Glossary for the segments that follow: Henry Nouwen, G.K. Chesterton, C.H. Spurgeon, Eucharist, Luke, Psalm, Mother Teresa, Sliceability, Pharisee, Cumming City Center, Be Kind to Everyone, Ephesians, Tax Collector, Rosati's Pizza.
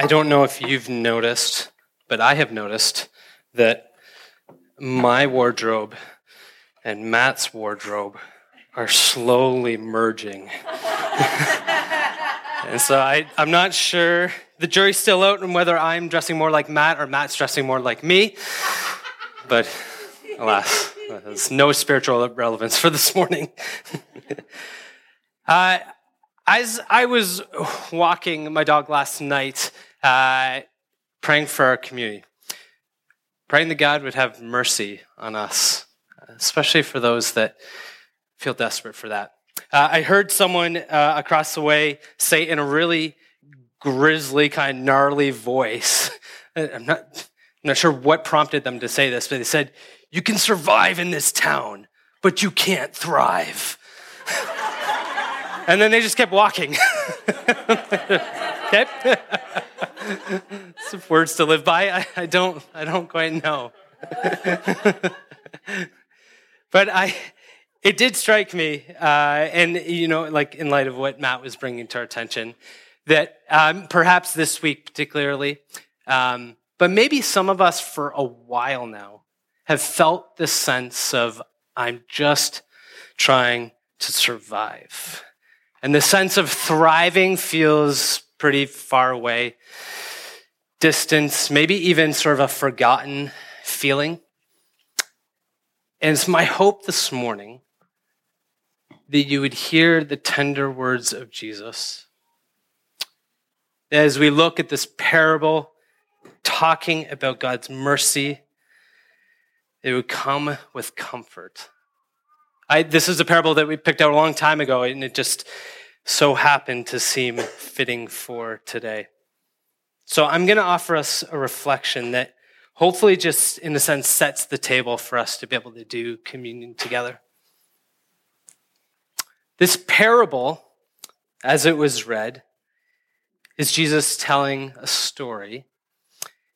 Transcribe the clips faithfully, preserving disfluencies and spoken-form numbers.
I don't know if you've noticed, but I have noticed that my wardrobe and Matt's wardrobe are slowly merging. And so I, I'm not sure. The jury's still out on whether I'm dressing more like Matt or Matt's dressing more like me. But alas, there's no spiritual relevance for this morning. uh, as I was walking my dog last night, uh, praying for our community, praying that God would have mercy on us, especially for those that feel desperate for that. Uh, I heard someone uh, across the way say in a really grisly, kind of gnarly voice, I'm not, I'm not sure what prompted them to say this, but they said, "You can survive in this town, but you can't thrive." And then they just kept walking. Okay? Some words to live by. I, I don't I don't quite know. But I... It did strike me, uh, and, you know, like in light of what Matt was bringing to our attention, that um, perhaps this week particularly, um, but maybe some of us for a while now have felt this sense of, I'm just trying to survive. And the sense of thriving feels pretty far away, distance, maybe even sort of a forgotten feeling. And it's my hope this morning that you would hear the tender words of Jesus. As we look at this parable talking about God's mercy, it would come with comfort. I, this is a parable that we picked out a long time ago, and it just so happened to seem fitting for today. So I'm going to offer us a reflection that hopefully just, in a sense, sets the table for us to be able to do communion together. This parable, as it was read, is Jesus telling a story.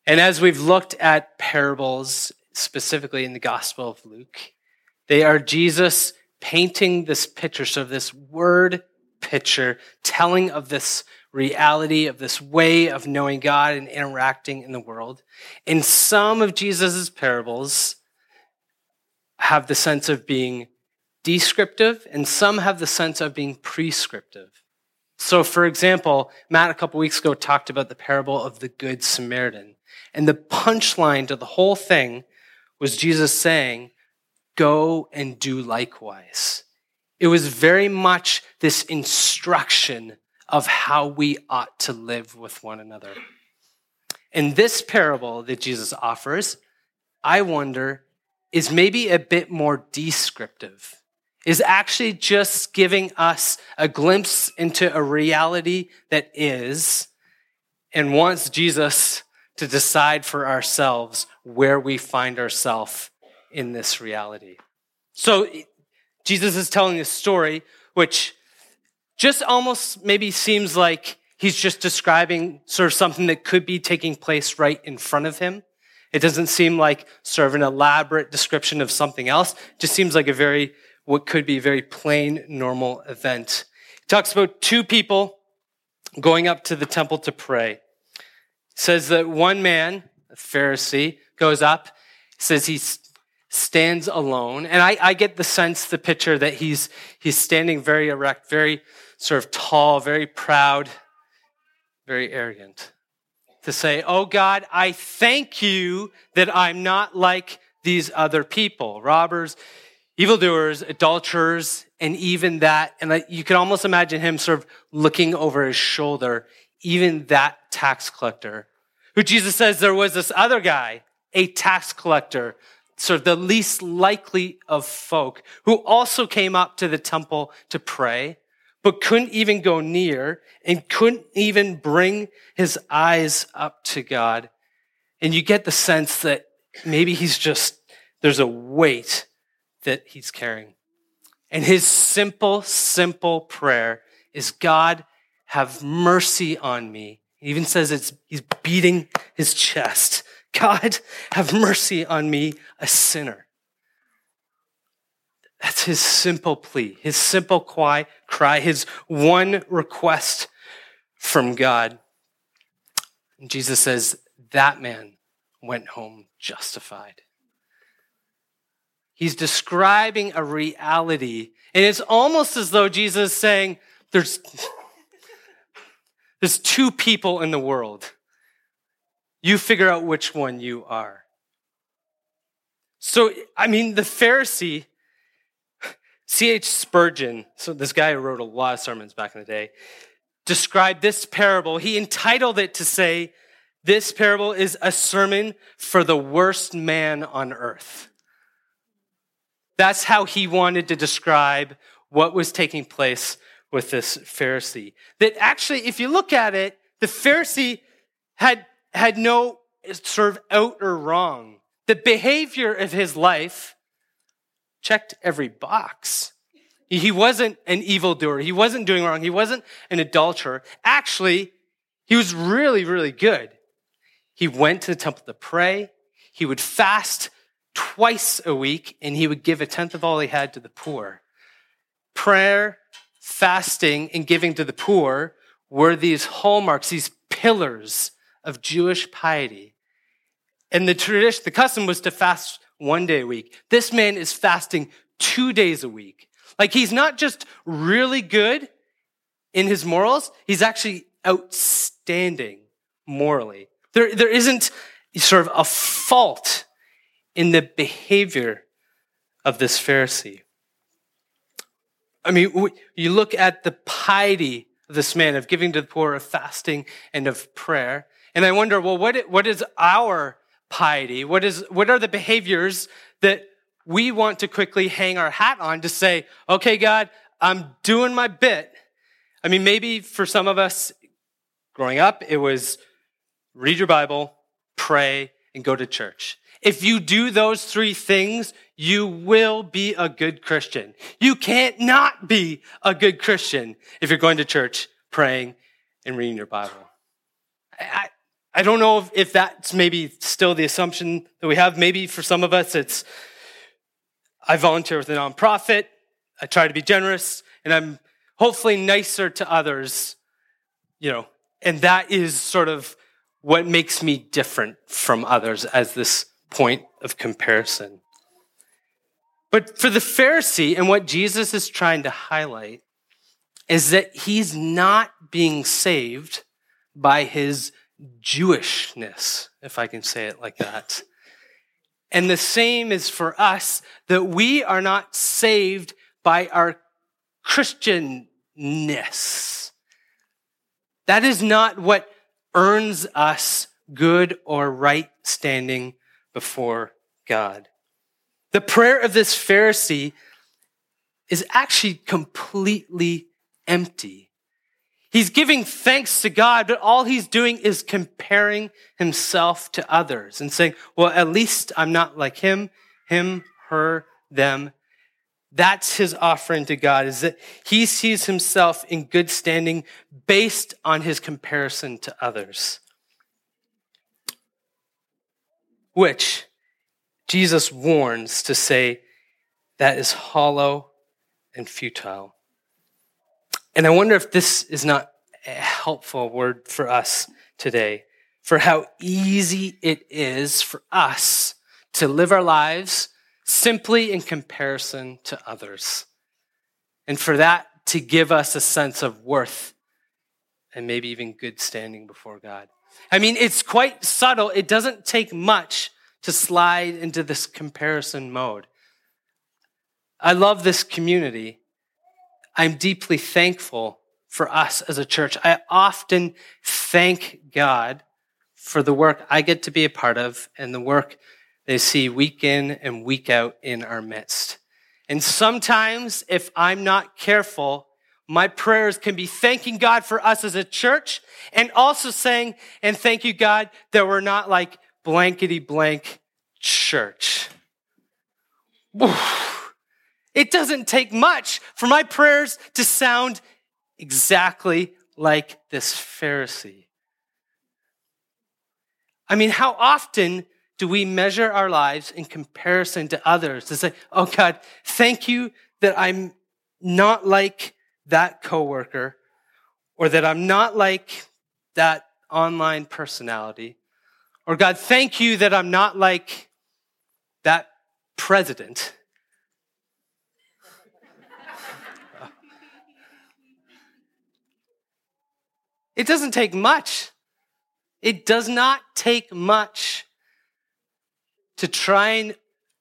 And as we've looked at parables, specifically in the Gospel of Luke, they are Jesus painting this picture, so this word picture, telling of this reality, of this way of knowing God and interacting in the world. And some of Jesus' parables have the sense of being descriptive, and some have the sense of being prescriptive. So, for example, Matt a couple weeks ago talked about the parable of the Good Samaritan. And the punchline to the whole thing was Jesus saying, go and do likewise. It was very much this instruction of how we ought to live with one another. And this parable that Jesus offers, I wonder, is maybe a bit more descriptive, is actually just giving us a glimpse into a reality that is, and wants Jesus to decide for ourselves where we find ourselves in this reality. So Jesus is telling a story which just almost maybe seems like he's just describing sort of something that could be taking place right in front of him. It doesn't seem like sort of an elaborate description of something else. It just seems like a very, what could be a very plain, normal event. He talks about two people going up to the temple to pray. It says that one man, a Pharisee, goes up, says he's stands alone, and I, I get the sense, the picture that he's he's standing very erect, very sort of tall, very proud, very arrogant, to say, "Oh God, I thank you that I'm not like these other people, robbers, evildoers, adulterers, and even that." And I, you can almost imagine him sort of looking over his shoulder, even that tax collector, who Jesus says there was this other guy, a tax collector, sort of the least likely of folk, who also came up to the temple to pray, but couldn't even go near and couldn't even bring his eyes up to God. And you get the sense that maybe he's just, there's a weight that he's carrying. And his simple, simple prayer is, God, have mercy on me. He even says it's he's beating his chest. God, have mercy on me, a sinner. That's his simple plea, his simple cry, his one request from God. And Jesus says, that man went home justified. He's describing a reality, and it's almost as though Jesus is saying, there's, there's two people in the world. You figure out which one you are. So, I mean, the Pharisee, C H Spurgeon, so this guy who wrote a lot of sermons back in the day, described this parable. He entitled it to say, this parable is a sermon for the worst man on earth. That's how he wanted to describe what was taking place with this Pharisee. That actually, if you look at it, the Pharisee had, had no sort of out or wrong. The behavior of his life checked every box. He wasn't an evildoer. He wasn't doing wrong. He wasn't an adulterer. Actually, he was really, really good. He went to the temple to pray. He would fast twice a week, and he would give a tenth of all he had to the poor. Prayer, fasting, and giving to the poor were these hallmarks, these pillars of Jewish piety. And the tradition, the custom was to fast one day a week. This man is fasting two days a week. Like, he's not just really good in his morals, he's actually outstanding morally. There, there isn't sort of a fault in the behavior of this Pharisee. I mean, you look at the piety of this man, of giving to the poor, of fasting, and of prayer, and I wonder, well, what what is our piety? What is what are the behaviors that we want to quickly hang our hat on to say, okay, God, I'm doing my bit? I mean, maybe for some of us growing up, it was read your Bible, pray, and go to church. If you do those three things, you will be a good Christian. You can't not be a good Christian if you're going to church, praying, and reading your Bible. I, I don't know if, if that's maybe still the assumption that we have. Maybe for some of us, it's I volunteer with a nonprofit, I try to be generous, and I'm hopefully nicer to others, you know, and that is sort of what makes me different from others as this point of comparison. But for the Pharisee, and what Jesus is trying to highlight, is that he's not being saved by his Jewishness, if I can say it like that. And the same is for us, that we are not saved by our Christianness. That is not what earns us good or right standing before God. The prayer of this Pharisee is actually completely empty. He's giving thanks to God, but all he's doing is comparing himself to others and saying, well, at least I'm not like him, him, her, them. That's his offering to God, is that he sees himself in good standing based on his comparison to others. Which Jesus warns to say that is hollow and futile. And I wonder if this is not a helpful word for us today, for how easy it is for us to live our lives simply in comparison to others, and for that to give us a sense of worth and maybe even good standing before God. I mean, it's quite subtle. It doesn't take much to slide into this comparison mode. I love this community. I'm deeply thankful for us as a church. I often thank God for the work I get to be a part of and the work they see week in and week out in our midst. And sometimes, if I'm not careful, my prayers can be thanking God for us as a church and also saying, and thank you, God, that we're not like blankety blank church. Oof. It doesn't take much for my prayers to sound exactly like this Pharisee. I mean, how often do we measure our lives in comparison to others to say, oh God, thank you that I'm not like that coworker, or that I'm not like that online personality. Or God, thank you that I'm not like that president. It doesn't take much. It does not take much to try and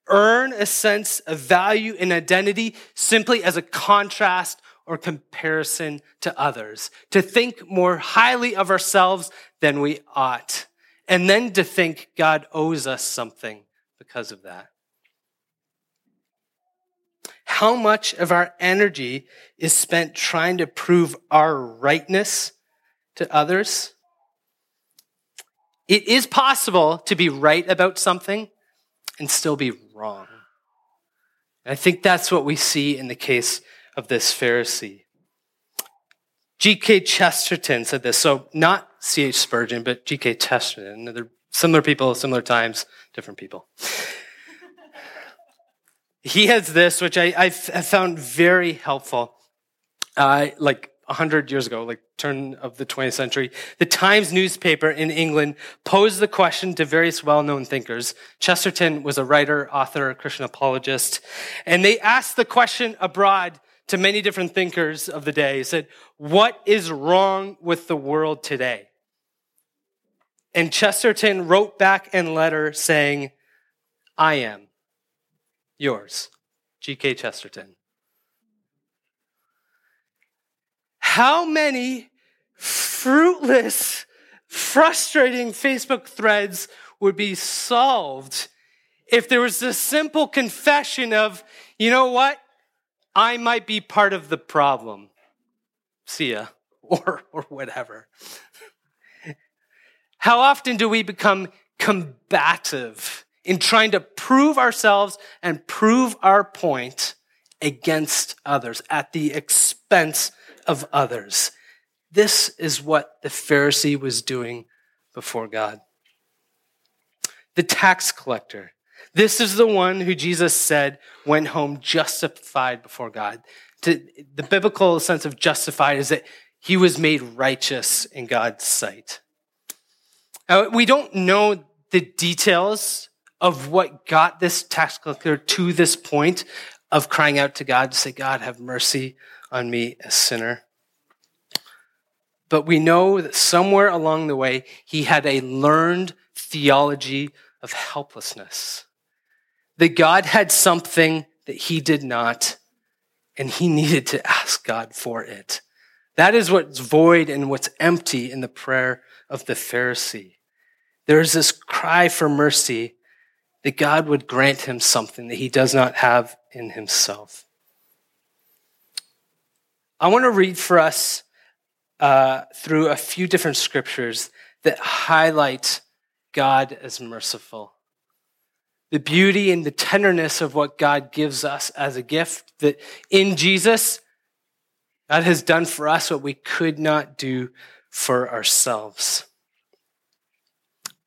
earn a sense of value and identity simply as a contrast or comparison to others, to think more highly of ourselves than we ought, and then to think God owes us something because of that. How much of our energy is spent trying to prove our rightness to others? It is possible to be right about something and still be wrong. And I think that's what we see in the case of this Pharisee. G K Chesterton said this, so not C H Spurgeon, but G K Chesterton. They're similar people, similar times, different people. He has this, which I, I found very helpful, uh, like one hundred years ago, like turn of the twentieth century. The Times newspaper in England posed the question to various well-known thinkers. Chesterton was a writer, author, Christian apologist, and they asked the question abroad to many different thinkers of the day. He said, what is wrong with the world today? And Chesterton wrote back in letter saying, I am. Yours, G K Chesterton. How many fruitless, frustrating Facebook threads would be solved if there was this simple confession of, you know what, I might be part of the problem. See ya, or, or whatever. How often do we become combative in trying to prove ourselves and prove our point against others at the expense of others? This is what the Pharisee was doing before God. The tax collector. This is the one who Jesus said went home justified before God. The biblical sense of justified is that he was made righteous in God's sight. Now, we don't know the details of what got this tax collector to this point of crying out to God to say, God, have mercy on me, a sinner. But we know that somewhere along the way, he had a learned theology of helplessness. That God had something that he did not, and he needed to ask God for it. That is what's void and what's empty in the prayer of the Pharisee. There is this cry for mercy, that God would grant him something that he does not have in himself. I want to read for us uh, through a few different scriptures that highlight God as merciful. The beauty and the tenderness of what God gives us as a gift, that in Jesus, God has done for us what we could not do for ourselves.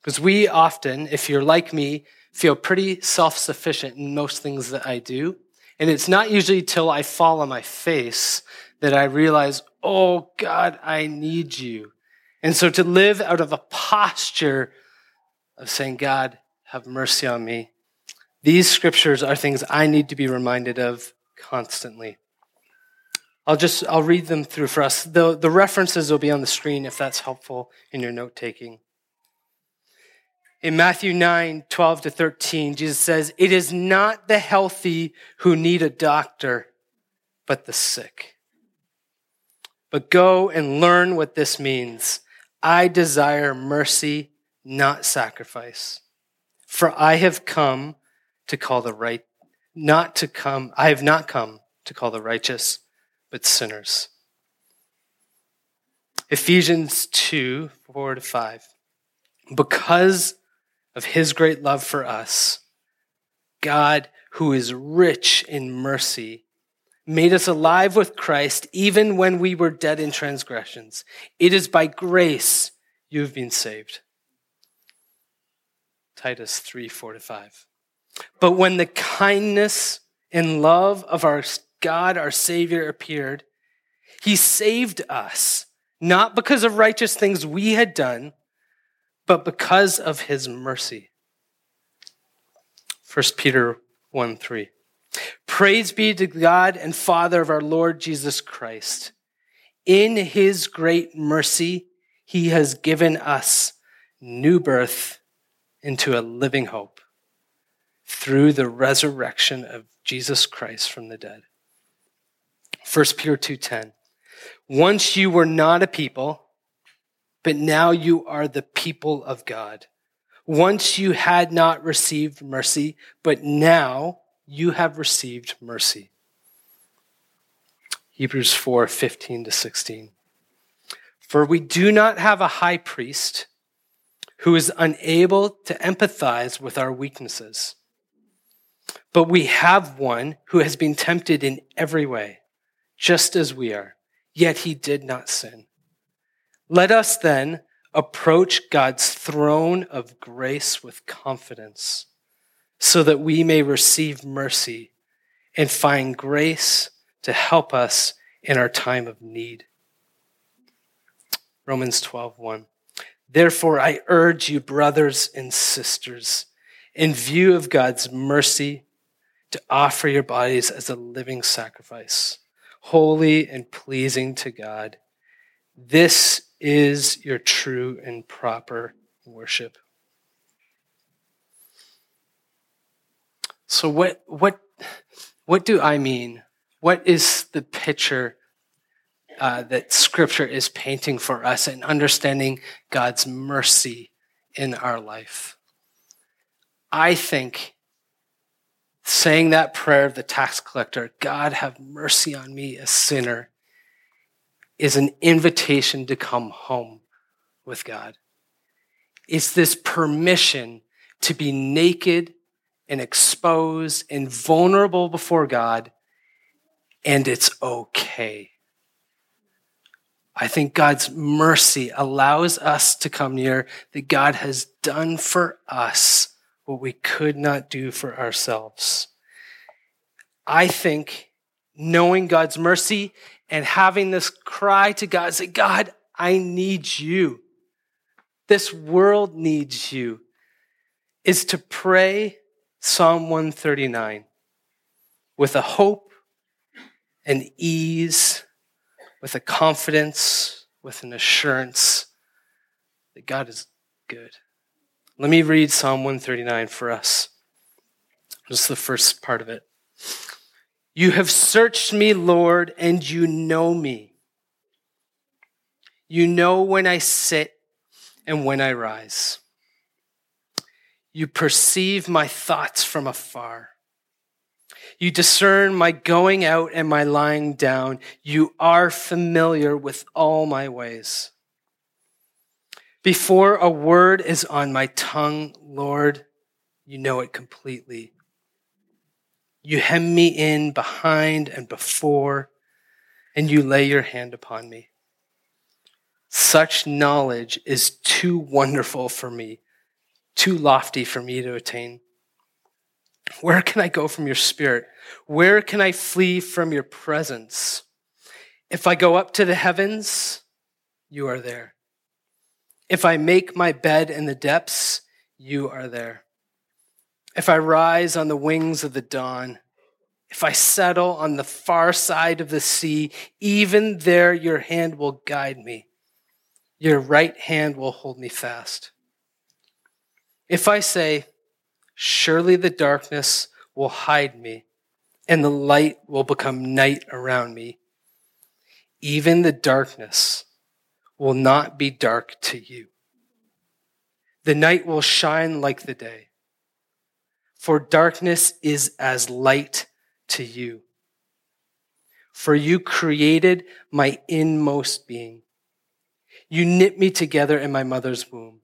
Because we often, if you're like me, feel pretty self-sufficient in most things that I do. And it's not usually till I fall on my face that I realize, oh, God, I need you. And so to live out of a posture of saying, God, have mercy on me, these scriptures are things I need to be reminded of constantly. I'll just, I'll read them through for us. The, the references will be on the screen if that's helpful in your note-taking. In Matthew nine, twelve to thirteen, Jesus says, it is not the healthy who need a doctor, but the sick. But go and learn what this means. I desire mercy, not sacrifice. For I have come to call the right, not to come, I have not come to call the righteous, but sinners. Ephesians two, four to five. Because of his great love for us, God, who is rich in mercy, made us alive with Christ even when we were dead in transgressions. It is by grace you have been saved. Titus three, four to five. But when the kindness and love of our God, our Savior, appeared, he saved us not because of righteous things we had done, but because of his mercy. First Peter one three. Praise be to God and Father of our Lord Jesus Christ. In his great mercy, he has given us new birth into a living hope through the resurrection of Jesus Christ from the dead. First Peter two ten. Once you were not a people, but now you are the people of God. Once you had not received mercy, but now you have received mercy. Hebrews four fifteen to sixteen. For we do not have a high priest who is unable to empathize with our weaknesses, but we have one who has been tempted in every way, just as we are, yet he did not sin. Let us then approach God's throne of grace with confidence, so that we may receive mercy and find grace to help us in our time of need. Romans twelve one. Therefore, I urge you, brothers and sisters, in view of God's mercy, to offer your bodies as a living sacrifice, holy and pleasing to God. This is your true and proper worship. So what what what do I mean? What is the picture uh, that Scripture is painting for us in understanding God's mercy in our life? I think saying that prayer of the tax collector, God have mercy on me, a sinner, is an invitation to come home with God. It's this permission to be naked and exposed and vulnerable before God, and it's okay. I think God's mercy allows us to come near that God has done for us what we could not do for ourselves. I think knowing God's mercy and having this cry to God, say, God, I need you. This world needs you, is to pray Psalm one thirty-nine with a hope, an ease, with a confidence, with an assurance that God is good. Let me read Psalm one thirty-nine for us. Just the first part of it. You have searched me, Lord, and you know me. You know when I sit and when I rise. You perceive my thoughts from afar. You discern my going out and my lying down. You are familiar with all my ways. Before a word is on my tongue, Lord, you know it completely. You hem me in behind and before, and you lay your hand upon me. Such knowledge is too wonderful for me, too lofty for me to attain. Where can I go from your spirit? Where can I flee from your presence? If I go up to the heavens, you are there. If I make my bed in the depths, you are there. If I rise on the wings of the dawn, if I settle on the far side of the sea, even there your hand will guide me. Your right hand will hold me fast. If I say, surely the darkness will hide me, and the light will become night around me, even the darkness will not be dark to you. The night will shine like the day. For darkness is as light to you. For you created my inmost being. You knit me together in my mother's womb.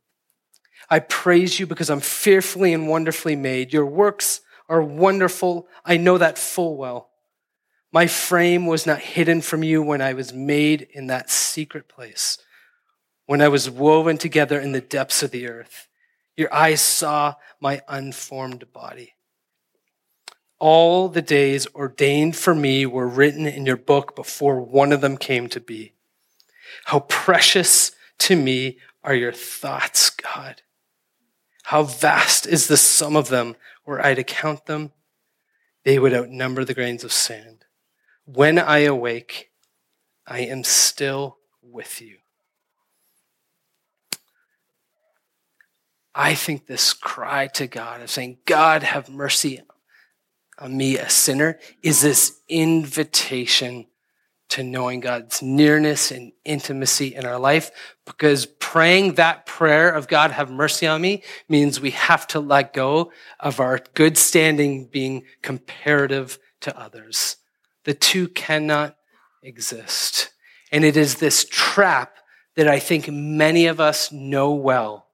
I praise you because I'm fearfully and wonderfully made. Your works are wonderful. I know that full well. My frame was not hidden from you when I was made in that secret place, when I was woven together in the depths of the earth. Your eyes saw my unformed body. All the days ordained for me were written in your book before one of them came to be. How precious to me are your thoughts, God. How vast is the sum of them. Were I to count them, they would outnumber the grains of sand. When I awake, I am still with you. I think this cry to God of saying, God, have mercy on me, a sinner, is this invitation to knowing God's nearness and intimacy in our life, because praying that prayer of God, have mercy on me, means we have to let go of our good standing being comparative to others. The two cannot exist. And it is this trap that I think many of us know well,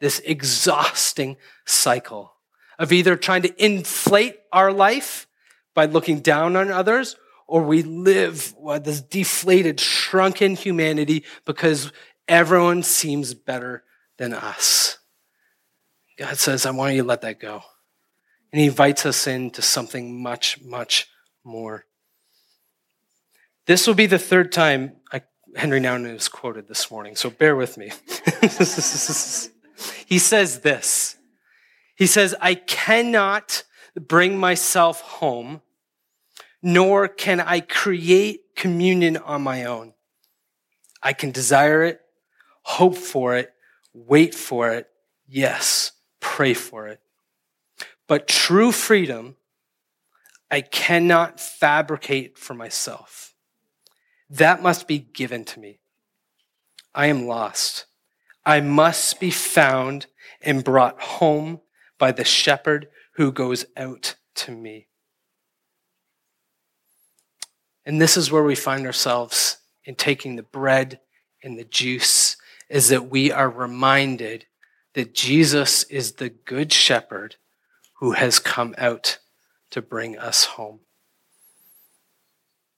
this exhausting cycle of either trying to inflate our life by looking down on others, or we live with this deflated, shrunken humanity because everyone seems better than us. God says, I want you to let that go. And he invites us into something much, much more. This will be the third time I, Henry Nouwen is quoted this morning, so bear with me. He says this. He says, I cannot bring myself home, nor can I create communion on my own. I can desire it, hope for it, wait for it, yes, pray for it. But true freedom, I cannot fabricate for myself. That must be given to me. I am lost. I must be found and brought home by the shepherd who goes out to me. And this is where we find ourselves in taking the bread and the juice, is that we are reminded that Jesus is the good shepherd who has come out to bring us home.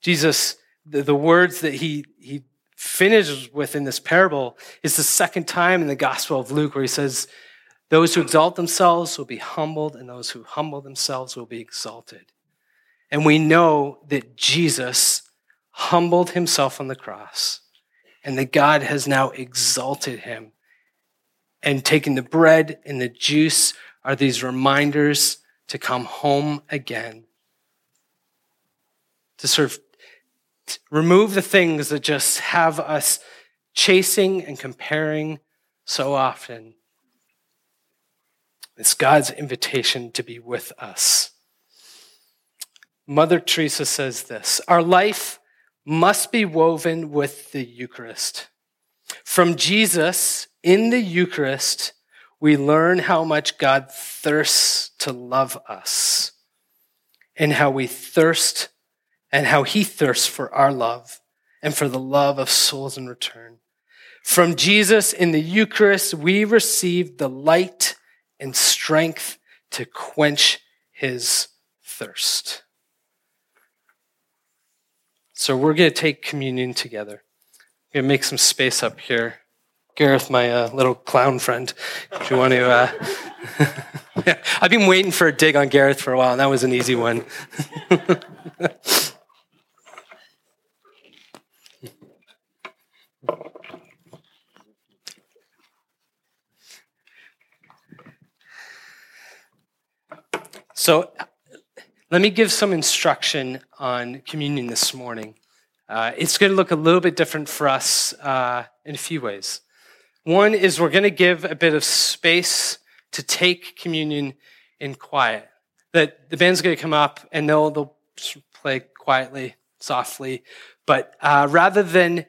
Jesus, the, the words that he, he finishes with in this parable is the second time in the Gospel of Luke where he says, those who exalt themselves will be humbled, and those who humble themselves will be exalted. And we know that Jesus humbled himself on the cross, and that God has now exalted him. And taking the bread and the juice are these reminders to come home again, to sort of remove the things that just have us chasing and comparing so often. It's God's invitation to be with us. Mother Teresa says this, our life must be woven with the Eucharist. From Jesus, in the Eucharist, we learn how much God thirsts to love us, and how we thirst, and how he thirsts for our love, and for the love of souls in return. From Jesus, in the Eucharist, we receive the light and strength to quench his thirst. So we're going to take communion together. I'm going to make some space up here. Gareth, my uh, little clown friend, if you want to. Uh... yeah, I've been waiting for a dig on Gareth for a while, and that was an easy one. So let me give some instruction on communion this morning. Uh, it's going to look a little bit different for us uh, in a few ways. One is we're going to give a bit of space to take communion in quiet. That the band's going to come up and they'll, they'll play quietly, softly. But uh, rather than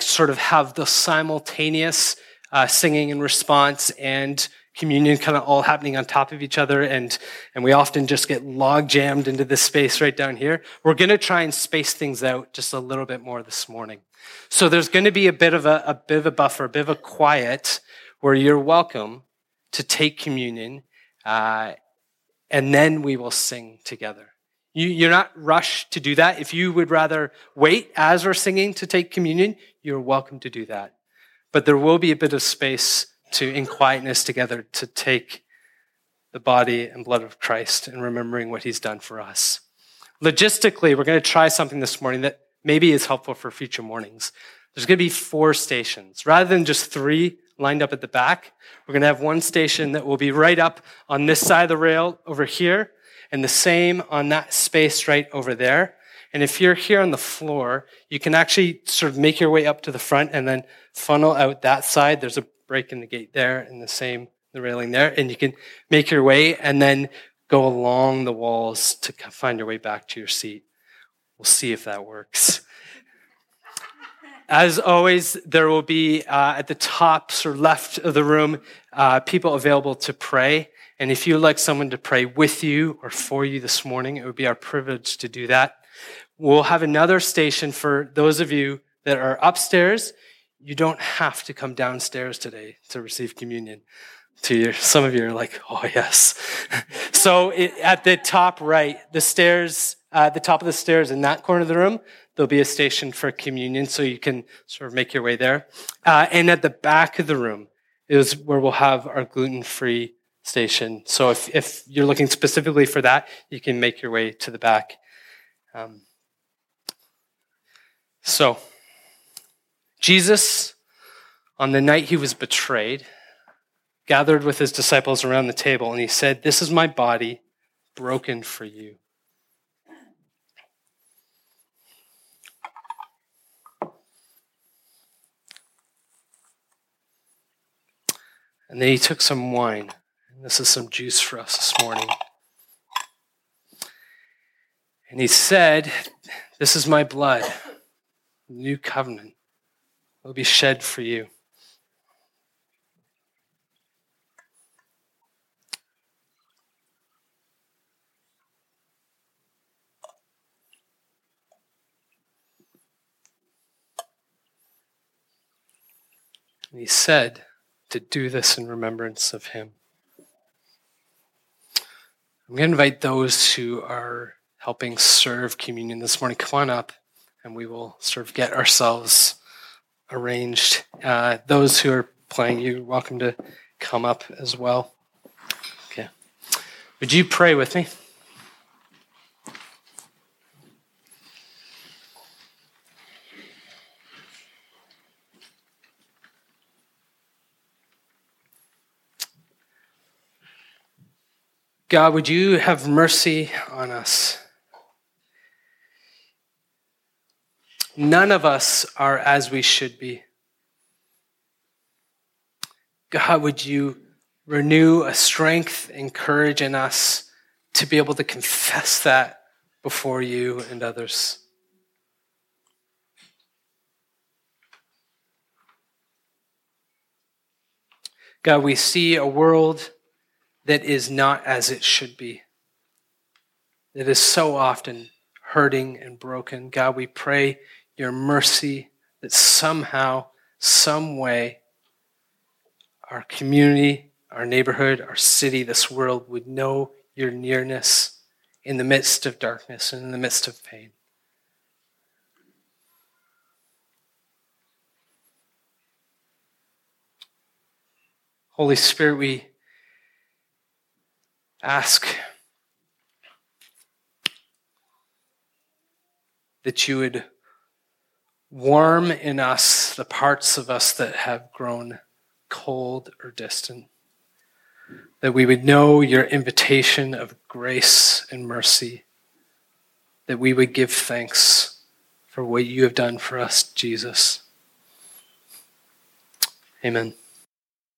sort of have the simultaneous uh, singing in response and communion kind of all happening on top of each other, and and we often just get log jammed into this space right down here. We're going to try and space things out just a little bit more this morning. So there's going to be a bit of a, a bit of a buffer, a bit of a quiet, where you're welcome to take communion, uh, and then we will sing together. You, you're not rushed to do that. If you would rather wait as we're singing to take communion, you're welcome to do that. But there will be a bit of space to, in quietness together, to take the body and blood of Christ and remembering what he's done for us. Logistically, we're going to try something this morning that maybe is helpful for future mornings. There's going to be four stations. Rather than just three lined up at the back, we're going to have one station that will be right up on this side of the rail over here, and the same on that space right over there. And if you're here on the floor, you can actually sort of make your way up to the front and then funnel out that side. There's a break in the gate there and the same, the railing there. And you can make your way and then go along the walls to find your way back to your seat. We'll see if that works. As always, there will be uh, at the top, sort of left of the room, uh, people available to pray. And if you'd like someone to pray with you or for you this morning, it would be our privilege to do that. We'll have another station for those of you that are upstairs. You don't have to come downstairs today to receive communion. To your, some of you are like, oh, yes. So it, at the top right, the stairs, uh, at the top of the stairs in that corner of the room, there'll be a station for communion, so you can sort of make your way there. Uh, and at the back of the room is where we'll have our gluten-free station. So if, if you're looking specifically for that, you can make your way to the back. Um, so, Jesus, on the night he was betrayed, gathered with his disciples around the table, and he said, "This is my body broken for you." And then he took some wine. And this is some juice for us this morning. And he said, "This is my blood, the new covenant. It will be shed for you." And he said, "To do this in remembrance of him." I'm going to invite those who are helping serve communion this morning, come on up, and we will sort of get ourselves arranged. Uh, those who are playing, you're welcome to come up as well. Okay. Would you pray with me? God, would you have mercy on us? None of us are as we should be. God, would you renew a strength and courage in us to be able to confess that before you and others? God, we see a world that is not as it should be, that is so often hurting and broken. God, we pray your mercy that somehow, some way, our community, our neighborhood, our city, this world would know your nearness in the midst of darkness and in the midst of pain. Holy Spirit, we ask that you would warm in us the parts of us that have grown cold or distant, that we would know your invitation of grace and mercy, that we would give thanks for what you have done for us, Jesus. Amen.